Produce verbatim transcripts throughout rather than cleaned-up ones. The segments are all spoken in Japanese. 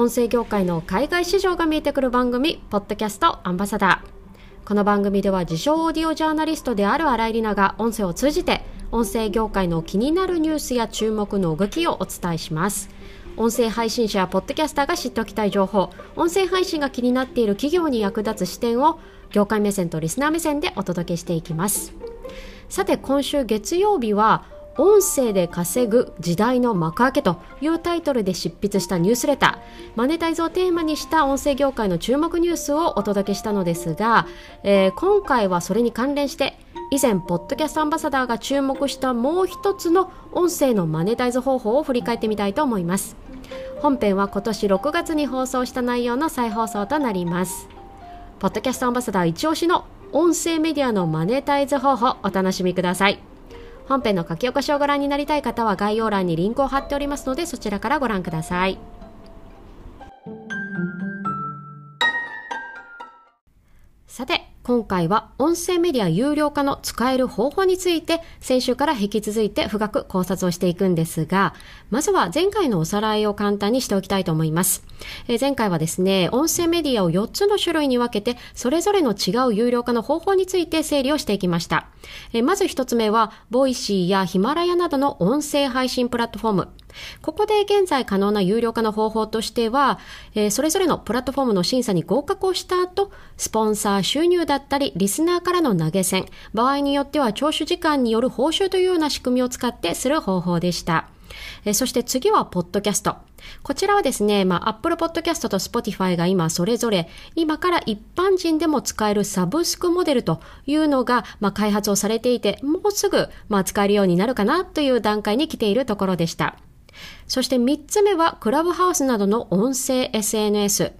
音声業界の海外市場が見えてくる番組、ポッドキャストアンバサダー。この番組では自称オーディオジャーナリストである新井里奈が音声を通じて音声業界の気になるニュースや注目の動きをお伝えします。音声配信者やポッドキャスターが知っておきたい情報、音声配信が気になっている企業に役立つ視点を業界目線とリスナー目線でお届けしていきます。さて、今週月曜日は音声で稼ぐ時代の幕開けというタイトルで執筆したニュースレター、マネタイズをテーマにした音声業界の注目ニュースをお届けしたのですが、えー、今回はそれに関連して以前ポッドキャストアンバサダーが注目したもう一つの音声のマネタイズ方法を振り返ってみたいと思います。本編は今年ろくがつに放送した内容の再放送となります。ポッドキャストアンバサダー一押しの音声メディアのマネタイズ方法、お楽しみください。本編の書き起こしをご覧になりたい方は概要欄にリンクを貼っておりますので、そちらからご覧ください。さて、今回は音声メディア有料化の使える方法について先週から引き続いて深く考察をしていくんですが、まずは前回のおさらいを簡単にしておきたいと思います。えー、前回はですね、音声メディアをよっつの種類に分けてそれぞれの違う有料化の方法について整理をしていきました。えー、まずひとつめはボイシーやヒマラヤなどの音声配信プラットフォーム。ここで現在可能な有料化の方法としては、えー、それぞれのプラットフォームの審査に合格をした後、スポンサー収入だだったりリスナーからの投げ銭、場合によっては聴取時間による報酬というような仕組みを使ってする方法でした。えそして次はポッドキャスト。こちらはですね、まあ、Apple Podcast と Spotify が今それぞれ今から一般人でも使えるサブスクモデルというのが、まあ、開発をされていて、もうすぐ、まあ、使えるようになるかなという段階に来ているところでした。そしてみっつめはクラブハウスなどの音声 エスエヌエス。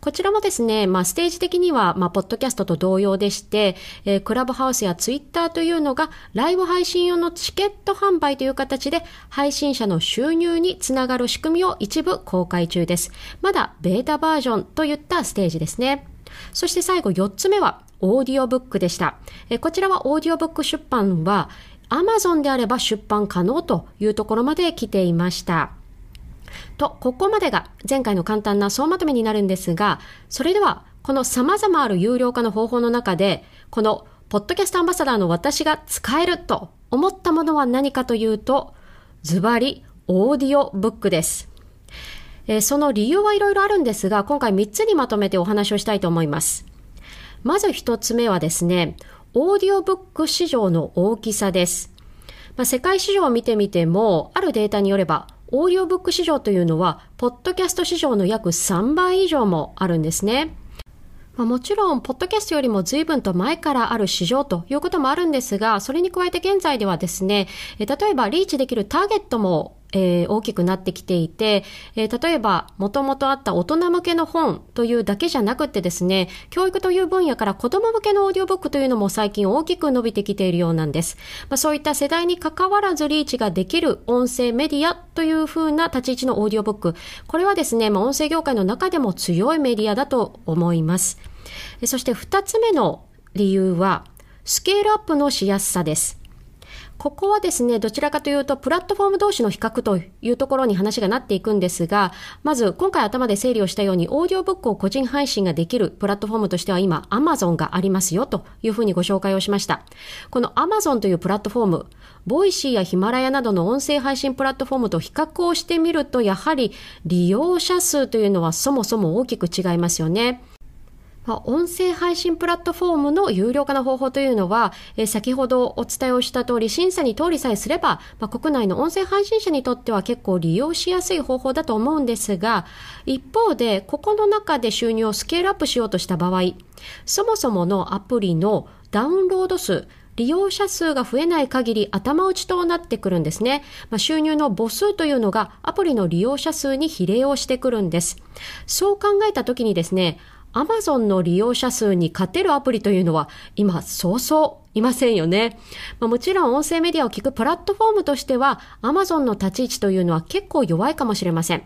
こちらもですね、まあ、ステージ的には、まあ、ポッドキャストと同様でして、えー、クラブハウスやツイッターというのがライブ配信用のチケット販売という形で配信者の収入につながる仕組みを一部公開中です。まだベータバージョンといったステージですね。そして最後よっつめはオーディオブックでした。えー、こちらはオーディオブック出版は Amazon であれば出版可能というところまで来ていました。と、ここまでが前回の簡単な総まとめになるんですが、それではこの様々ある有料化の方法の中で、このポッドキャストアンバサダーの私が使えると思ったものは何かというと、ズバリオーディオブックです。えー、その理由はいろいろあるんですが、今回みっつにまとめてお話をしたいと思います。まずひとつめはですね、オーディオブック市場の大きさです。まあ、世界市場を見てみても、あるデータによればオーディオブック市場というのはポッドキャスト市場の約さんばい以上もあるんですね。まあ、もちろんポッドキャストよりも随分と前からある市場ということもあるんですが、それに加えて現在ではですね、例えばリーチできるターゲットもえー、大きくなってきていて、えー、例えばもともとあった大人向けの本というだけじゃなくてですね、教育という分野から子ども向けのオーディオブックというのも最近大きく伸びてきているようなんです。まあ、そういった世代に関わらずリーチができる音声メディアというふうな立ち位置のオーディオブック、これはですね、まあ、音声業界の中でも強いメディアだと思います。そしてふたつめの理由はスケールアップのしやすさです。ここはですね、どちらかというとプラットフォーム同士の比較というところに話がなっていくんですが、まず今回頭で整理をしたように、オーディオブックを個人配信ができるプラットフォームとしては今 Amazon がありますよというふうにご紹介をしました。この Amazon というプラットフォーム、ボイシーやヒマラヤなどの音声配信プラットフォームと比較をしてみると、やはり利用者数というのはそもそも大きく違いますよね。音声配信プラットフォームの有料化の方法というのは、えー、先ほどお伝えをした通り、審査に通りさえすれば、まあ、国内の音声配信者にとっては結構利用しやすい方法だと思うんですが、一方でここの中で収入をスケールアップしようとした場合、そもそものアプリのダウンロード数、利用者数が増えない限り頭打ちとなってくるんですね。まあ、収入の母数というのがアプリの利用者数に比例をしてくるんです。そう考えたときにですね、Amazon の利用者数に勝てるアプリというのは今そうそういませんよね。まあ、もちろん音声メディアを聞くプラットフォームとしては Amazon の立ち位置というのは結構弱いかもしれません。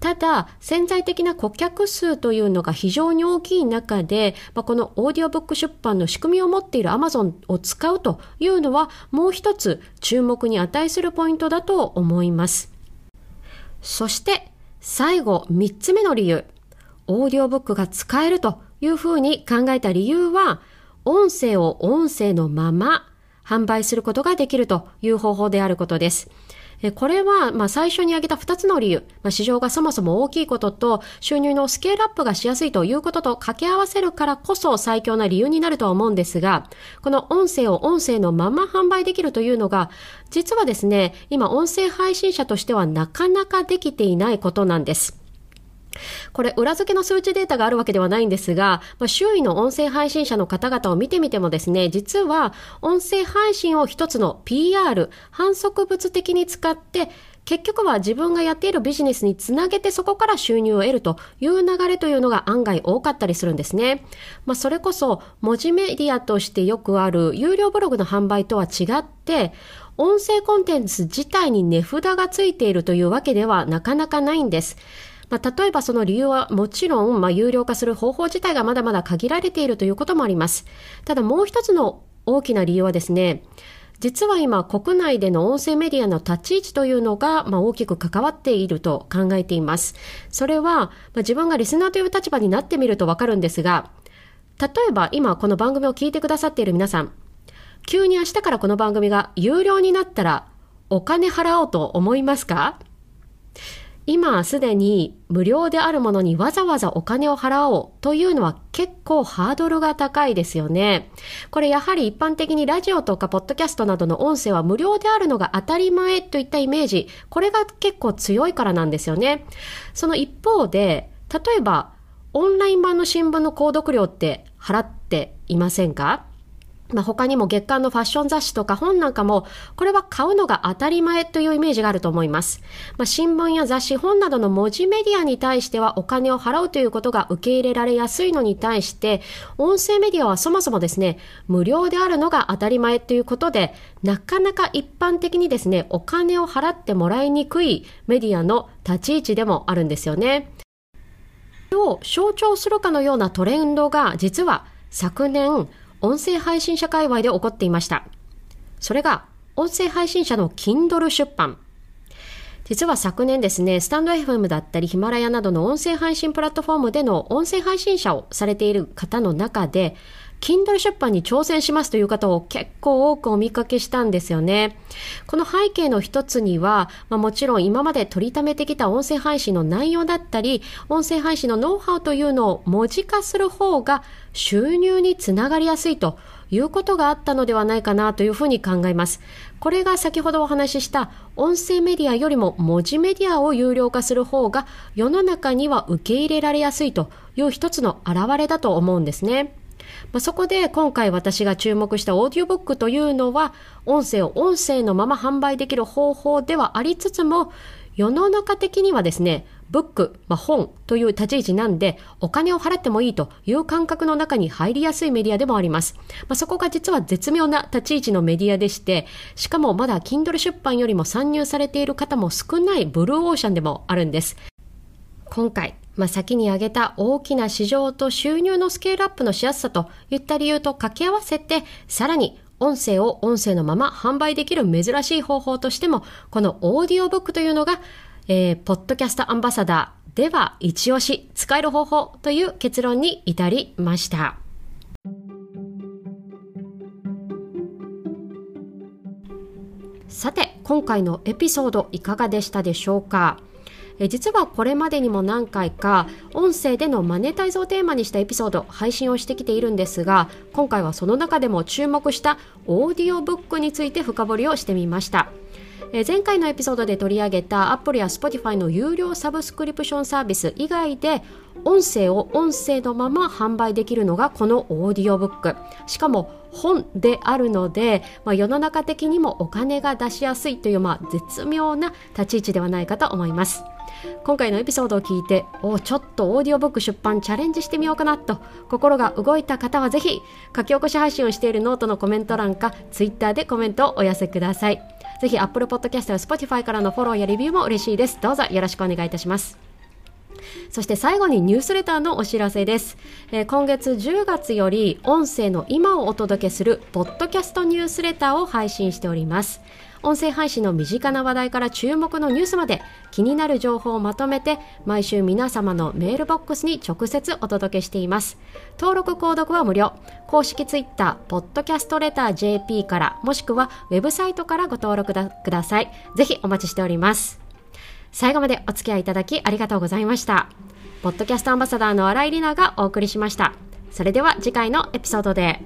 ただ潜在的な顧客数というのが非常に大きい中で、まあ、このオーディオブック出版の仕組みを持っている Amazon を使うというのはもう一つ注目に値するポイントだと思います。そして最後みっつめの理由、オーディオブックが使えるというふうに考えた理由は、音声を音声のまま販売することができるという方法であることです。これはまあ最初に挙げたふたつの理由、まあ、市場がそもそも大きいことと収入のスケールアップがしやすいということと掛け合わせるからこそ最強な理由になるとは思うんですが、この音声を音声のまま販売できるというのが実はですね、今音声配信者としてはなかなかできていないことなんです。これ裏付けの数値データがあるわけではないんですが、まあ、周囲の音声配信者の方々を見てみてもですね、実は音声配信を一つの ピーアール、販促物的に使って結局は自分がやっているビジネスにつなげてそこから収入を得るという流れというのが案外多かったりするんですね。まあ、それこそ文字メディアとしてよくある有料ブログの販売とは違って音声コンテンツ自体に値札がついているというわけではなかなかないんです。まあ、例えばその理由はもちろん、まあ、有料化する方法自体がまだまだ限られているということもあります。ただもう一つの大きな理由はですね、実は今国内での音声メディアの立ち位置というのが、まあ、大きく関わっていると考えています。それは、まあ、自分がリスナーという立場になってみるとわかるんですが、例えば今この番組を聞いてくださっている皆さん、急に明日からこの番組が有料になったらお金払おうと思いますか？今すでに無料であるものにわざわざお金を払おうというのは結構ハードルが高いですよね。これやはり一般的にラジオとかポッドキャストなどの音声は無料であるのが当たり前といったイメージ、これが結構強いからなんですよね。その一方で、例えばオンライン版の新聞の購読料って払っていませんか？まあ、他にも月刊のファッション雑誌とか本なんかも、これは買うのが当たり前というイメージがあると思います。まあ、新聞や雑誌、本などの文字メディアに対してはお金を払うということが受け入れられやすいのに対して、音声メディアはそもそもですね、無料であるのが当たり前ということで、なかなか一般的にですね、お金を払ってもらいにくいメディアの立ち位置でもあるんですよね。それを象徴するかのようなトレンドが実は昨年、音声配信者界隈で起こっていました。それが音声配信者の Kindle 出版。実は昨年ですね、スタンド エフエム だったりヒマラヤなどの音声配信プラットフォームでの音声配信者をされている方の中で Kindle 出版に挑戦しますという方を結構多くお見かけしたんですよね。この背景の一つには、まあ、もちろん今まで取りためてきた音声配信の内容だったり音声配信のノウハウというのを文字化する方が収入につながりやすいということがあったのではないかなというふうに考えます。これが先ほどお話しした音声メディアよりも文字メディアを有料化する方が世の中には受け入れられやすいという一つの表れだと思うんですね。まあ、そこで今回私が注目したオーディオブックというのは音声を音声のまま販売できる方法ではありつつも、世の中的にはですね、ブック、まあ、本という立ち位置なんでお金を払ってもいいという感覚の中に入りやすいメディアでもあります。まあ、そこが実は絶妙な立ち位置のメディアでして、しかもまだ Kindle 出版よりも参入されている方も少ないブルーオーシャンでもあるんです。今回、まあ、先に挙げた大きな市場と収入のスケールアップのしやすさといった理由と掛け合わせて、さらに音声を音声のまま販売できる珍しい方法としても、このオーディオブックというのが、えー、ポッドキャストアンバサダーでは一押し、使える方法という結論に至りました。さて、今回のエピソードいかがでしたでしょうか。実はこれまでにも何回か音声でのマネタイズをテーマにしたエピソード配信をしてきているんですが、今回はその中でも注目したオーディオブックについて深掘りをしてみました。前回のエピソードで取り上げた Apple や Spotify の有料サブスクリプションサービス以外で音声を音声のまま販売できるのがこのオーディオブック、しかも本であるので、まあ、世の中的にもお金が出しやすいという、まあ、絶妙な立ち位置ではないかと思います。今回のエピソードを聞いて、おちょっとオーディオブック出版チャレンジしてみようかなと心が動いた方は、ぜひ書き起こし配信をしているノートのコメント欄かツイッターでコメントをお寄せください。ぜひ Apple Podcast や Spotify からのフォローやレビューも嬉しいです。どうぞよろしくお願いいたします。そして最後にニュースレターのお知らせです、えー、今月じゅうがつより音声の今をお届けするポッドキャストニュースレターを配信しております。音声配信の身近な話題から注目のニュースまで気になる情報をまとめて毎週皆様のメールボックスに直接お届けしています。登録購読は無料、公式ツイッターポッドキャストレタージェーピー からもしくはウェブサイトからご登録ください。ぜひお待ちしております。最後までお付き合いいただきありがとうございました。ポッドキャストアンバサダーの新井里奈がお送りしました。それでは次回のエピソードで。